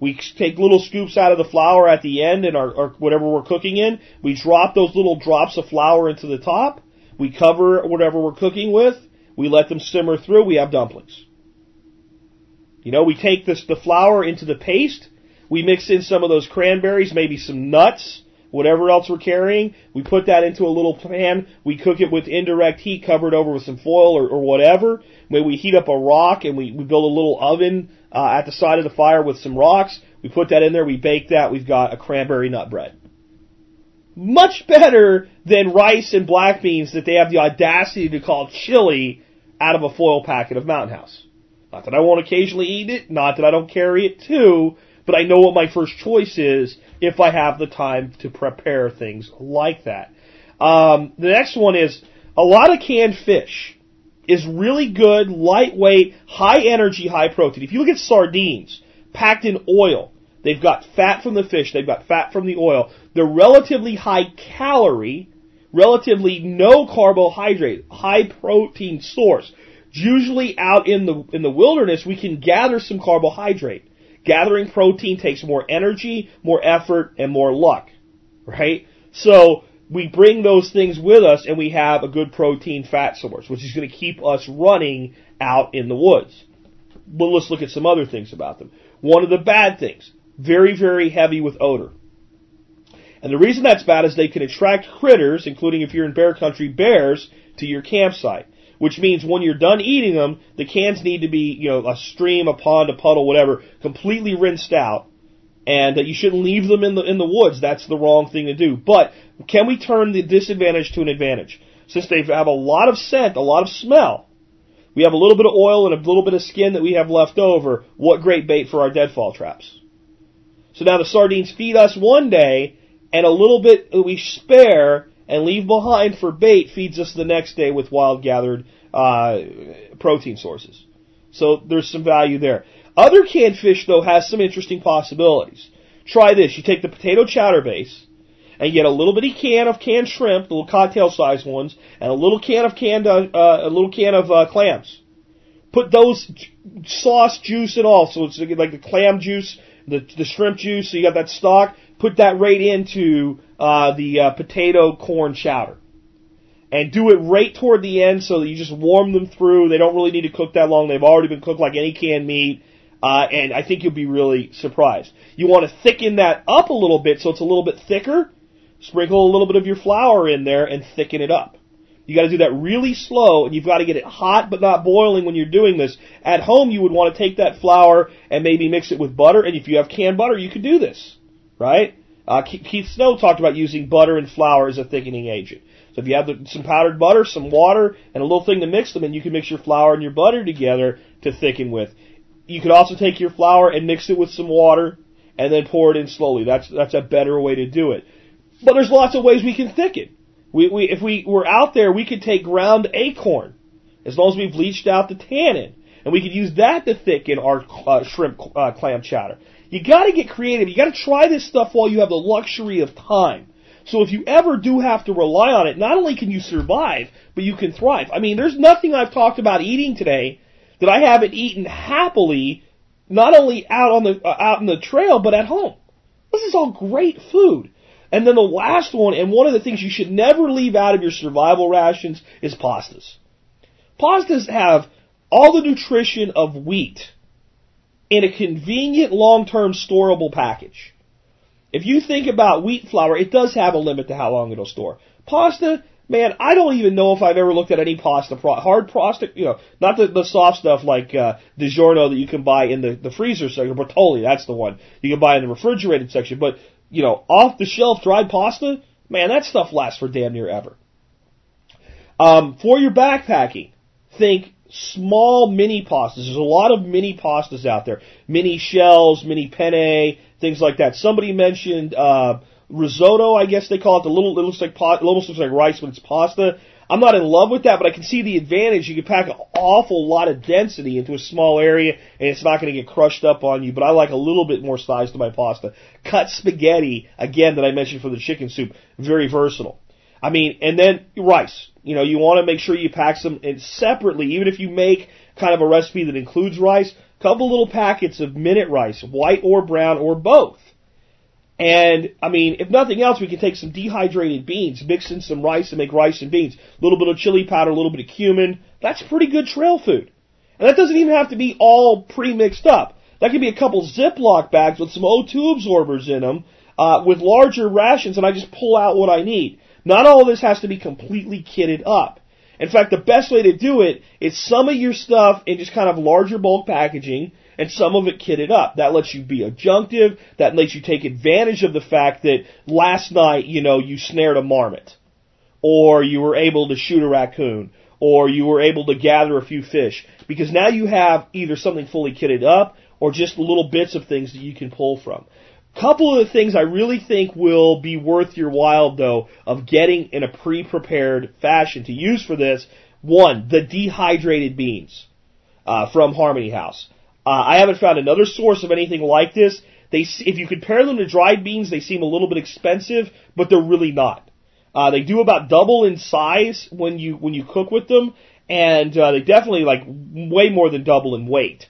We take little scoops out of the flour at the end and or whatever we're cooking in. We drop those little drops of flour into the top. We cover whatever we're cooking with. We let them simmer through. We have dumplings. You know, we take the flour into the paste, we mix in some of those cranberries, maybe some nuts, whatever else we're carrying, we put that into a little pan, we cook it with indirect heat, covered over with some foil or whatever. Maybe we heat up a rock and we build a little oven at the side of the fire with some rocks, we put that in there, we bake that, we've got a cranberry nut bread. Much better than rice and black beans that they have the audacity to call chili out of a foil packet of Mountain House. Not that I won't occasionally eat it, not that I don't carry it too, but I know what my first choice is if I have the time to prepare things like that. The next one is a lot of canned fish is really good, lightweight, high energy, high protein. If you look at sardines, packed in oil, they've got fat from the fish, they've got fat from the oil. They're relatively high calorie, relatively no carbohydrate, high protein source. Usually out in the wilderness, we can gather some carbohydrate. Gathering protein takes more energy, more effort, and more luck, right? So we bring those things with us, and we have a good protein fat source, which is going to keep us running out in the woods. But let's look at some other things about them. One of the bad things, very, very heavy with odor. And the reason that's bad is they can attract critters, including if you're in bear country, bears, to your campsite. Which means when you're done eating them, the cans need to be, you know, a stream, a pond, a puddle, whatever, completely rinsed out, and you shouldn't leave them in the woods. That's the wrong thing to do. But can we turn the disadvantage to an advantage? Since they have a lot of scent, a lot of smell, we have a little bit of oil and a little bit of skin that we have left over. What great bait for our deadfall traps. So now the sardines feed us one day, and a little bit we spare and leave behind for bait feeds us the next day with wild-gathered protein sources. So there's some value there. Other canned fish, though, has some interesting possibilities. Try this. You take the potato chowder base, and get a little bitty can of canned shrimp, the little cocktail-sized ones, and a little can of clams. Put those sauce, juice, and all. So it's like the clam juice, the shrimp juice. So you got that stock. Put that right into the potato corn chowder, and do it right toward the end so that you just warm them through. They don't really need to cook that long. They've already been cooked like any canned meat. And I think you'll be really surprised. You want to thicken that up a little bit so it's a little bit thicker. Sprinkle a little bit of your flour in there and thicken it up. You got to do that really slow, and you've got to get it hot but not boiling when you're doing this. At home, you would want to take that flour and maybe mix it with butter, and if you have canned butter, you could do this, right? Keith Snow talked about using butter and flour as a thickening agent. So if you have some powdered butter, some water, and a little thing to mix them in, you can mix your flour and your butter together to thicken with. You could also take your flour and mix it with some water and then pour it in slowly. That's a better way to do it. But there's lots of ways we can thicken. If we were out there, we could take ground acorn, as long as we've bleached out the tannin, and we could use that to thicken our shrimp clam chowder. You got to get creative. You got to try this stuff while you have the luxury of time. So if you ever do have to rely on it, not only can you survive, but you can thrive. I mean, there's nothing I've talked about eating today that I haven't eaten happily, not only out on the trail, but at home. This is all great food. And then the last one, and one of the things you should never leave out of your survival rations, is pastas. Pastas have all the nutrition of wheat in a convenient, long-term storable package. If you think about wheat flour, it does have a limit to how long it'll store. Pasta, man, I don't even know if I've ever looked at any pasta, hard pasta, you know, not the soft stuff like DiGiorno that you can buy in the freezer section, Bertolli, that's the one, you can buy in the refrigerated section, but, you know, off-the-shelf dried pasta, man, that stuff lasts for damn near ever. For your backpacking, think small mini pastas. There's a lot of mini pastas out there, mini shells, mini penne, things like that. Somebody mentioned risotto, I guess they call it. It almost looks like rice, but it's pasta. I'm not in love with that, but I can see the advantage. You can pack an awful lot of density into a small area, and it's not going to get crushed up on you, but I like a little bit more size to my pasta. Cut spaghetti, again, that I mentioned for the chicken soup, very versatile. I mean, and then rice. You know, you want to make sure you pack some in separately, even if you make kind of a recipe that includes rice, a couple little packets of minute rice, white or brown or both. And, I mean, if nothing else, we can take some dehydrated beans, mix in some rice and make rice and beans. A little bit of chili powder, a little bit of cumin. That's pretty good trail food. And that doesn't even have to be all pre-mixed up. That could be a couple Ziploc bags with some O2 absorbers in them with larger rations, and I just pull out what I need. Not all of this has to be completely kitted up. In fact, the best way to do it is some of your stuff in just kind of larger bulk packaging, and some of it kitted up. That lets you be adjunctive. That lets you take advantage of the fact that last night, you know, you snared a marmot, or you were able to shoot a raccoon, or you were able to gather a few fish, because now you have either something fully kitted up or just little bits of things that you can pull from. Couple of the things I really think will be worth your while, though, of getting in a pre-prepared fashion to use for this. One, the dehydrated beans from Harmony House. I haven't found another source of anything like this. If you compare them to dried beans, they seem a little bit expensive, but they're really not. They do about double in size when you cook with them, and they definitely like way more than double in weight.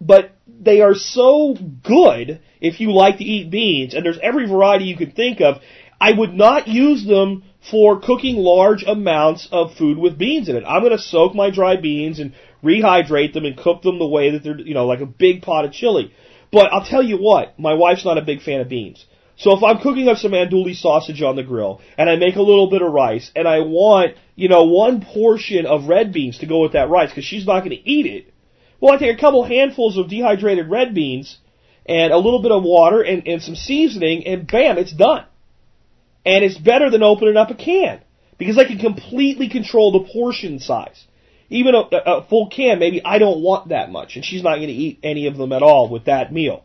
But they are so good if you like to eat beans, and there's every variety you can think of. I would not use them for cooking large amounts of food with beans in it. I'm going to soak my dry beans and rehydrate them and cook them the way that they're, you know, like a big pot of chili. But I'll tell you what, my wife's not a big fan of beans. So if I'm cooking up some andouille sausage on the grill, and I make a little bit of rice, and I want, you know, one portion of red beans to go with that rice, because she's not going to eat it, well, I take a couple handfuls of dehydrated red beans, and a little bit of water, and some seasoning, and bam, it's done. And it's better than opening up a can, because I can completely control the portion size. Even a full can, maybe I don't want that much, and she's not going to eat any of them at all with that meal.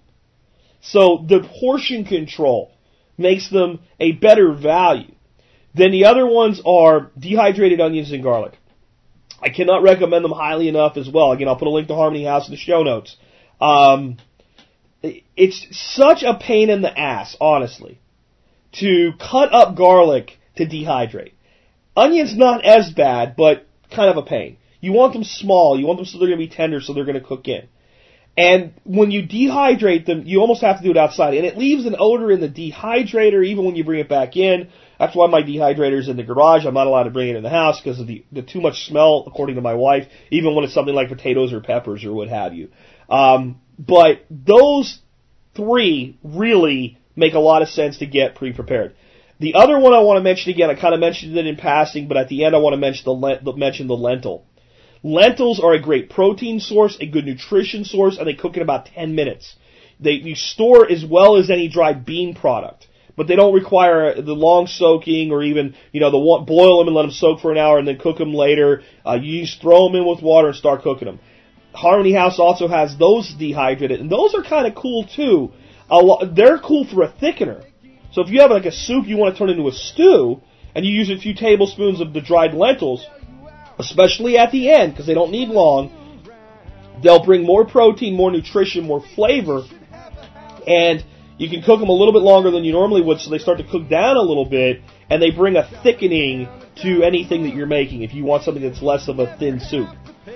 So the portion control makes them a better value. Then the other ones are dehydrated onions and garlic. I cannot recommend them highly enough as well. Again, I'll put a link to Harmony House in the show notes. It's such a pain in the ass, honestly, to cut up garlic to dehydrate. Onions not as bad, but kind of a pain. You want them small. You want them so they're going to be tender, so they're going to cook in. And when you dehydrate them, you almost have to do it outside. And it leaves an odor in the dehydrator even when you bring it back in. That's why my dehydrator's in the garage. I'm not allowed to bring it in the house because of the too much smell, according to my wife, even when it's something like potatoes or peppers or what have you. But those three really make a lot of sense to get pre-prepared. The other one I want to mention again, I kind of mentioned it in passing, but at the end I want to mention the lentil. Lentils are a great protein source, a good nutrition source, and they cook in about 10 minutes. You store as well as any dried bean product, but they don't require the long soaking or even, boil them and let them soak for an hour and then cook them later. You just throw them in with water and start cooking them. Harmony House also has those dehydrated, and those are kind of cool too. They're cool for a thickener. So if you have like a soup you want to turn into a stew, and you use a few tablespoons of the dried lentils, especially at the end, because they don't need long, they'll bring more protein, more nutrition, more flavor, and you can cook them a little bit longer than you normally would, so they start to cook down a little bit, and they bring a thickening to anything that you're making, if you want something that's less of a thin soup.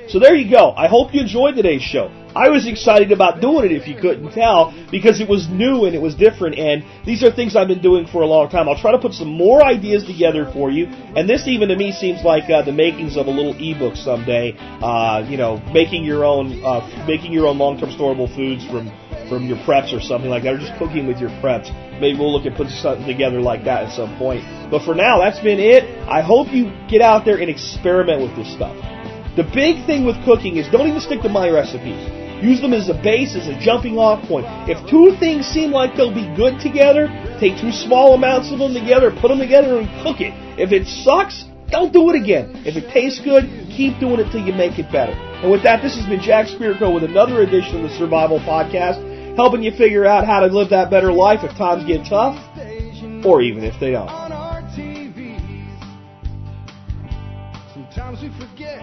So there you go. I hope you enjoyed today's show. I was excited about doing it, if you couldn't tell, because it was new and it was different, and these are things I've been doing for a long time. I'll try to put some more ideas together for you, and this even to me seems like the makings of a little e-book someday, making your own long-term storable foods from your preps or something like that, or just cooking with your preps. Maybe we'll look at putting something together like that at some point. But for now, that's been it. I hope you get out there and experiment with this stuff. The big thing with cooking is don't even stick to my recipes. Use them as a base, as a jumping off point. If two things seem like they'll be good together, take two small amounts of them together, put them together, and cook it. If it sucks, don't do it again. If it tastes good, keep doing it till you make it better. And with that, this has been Jack Spirko with another edition of the Survival Podcast, helping you figure out how to live that better life if times get tough, or even if they don't. Sometimes we forget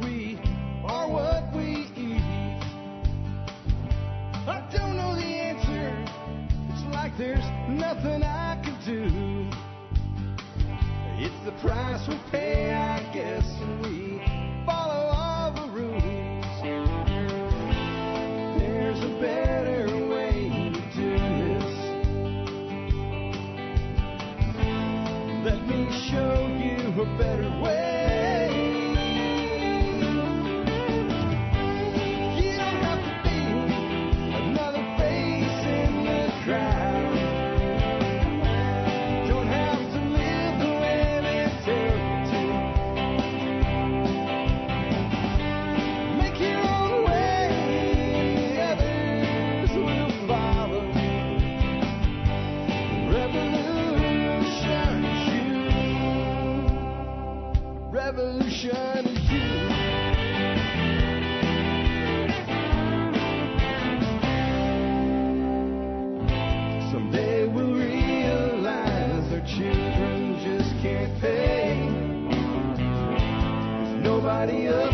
we are what we eat. I don't know the answer. It's like there's nothing I can do. It's the price we pay, I guess, and we follow all the rules. There's a better way to do this. Let me show you a better way. Revolution is you. Someday we'll realize our children just can't pay. There's nobody else.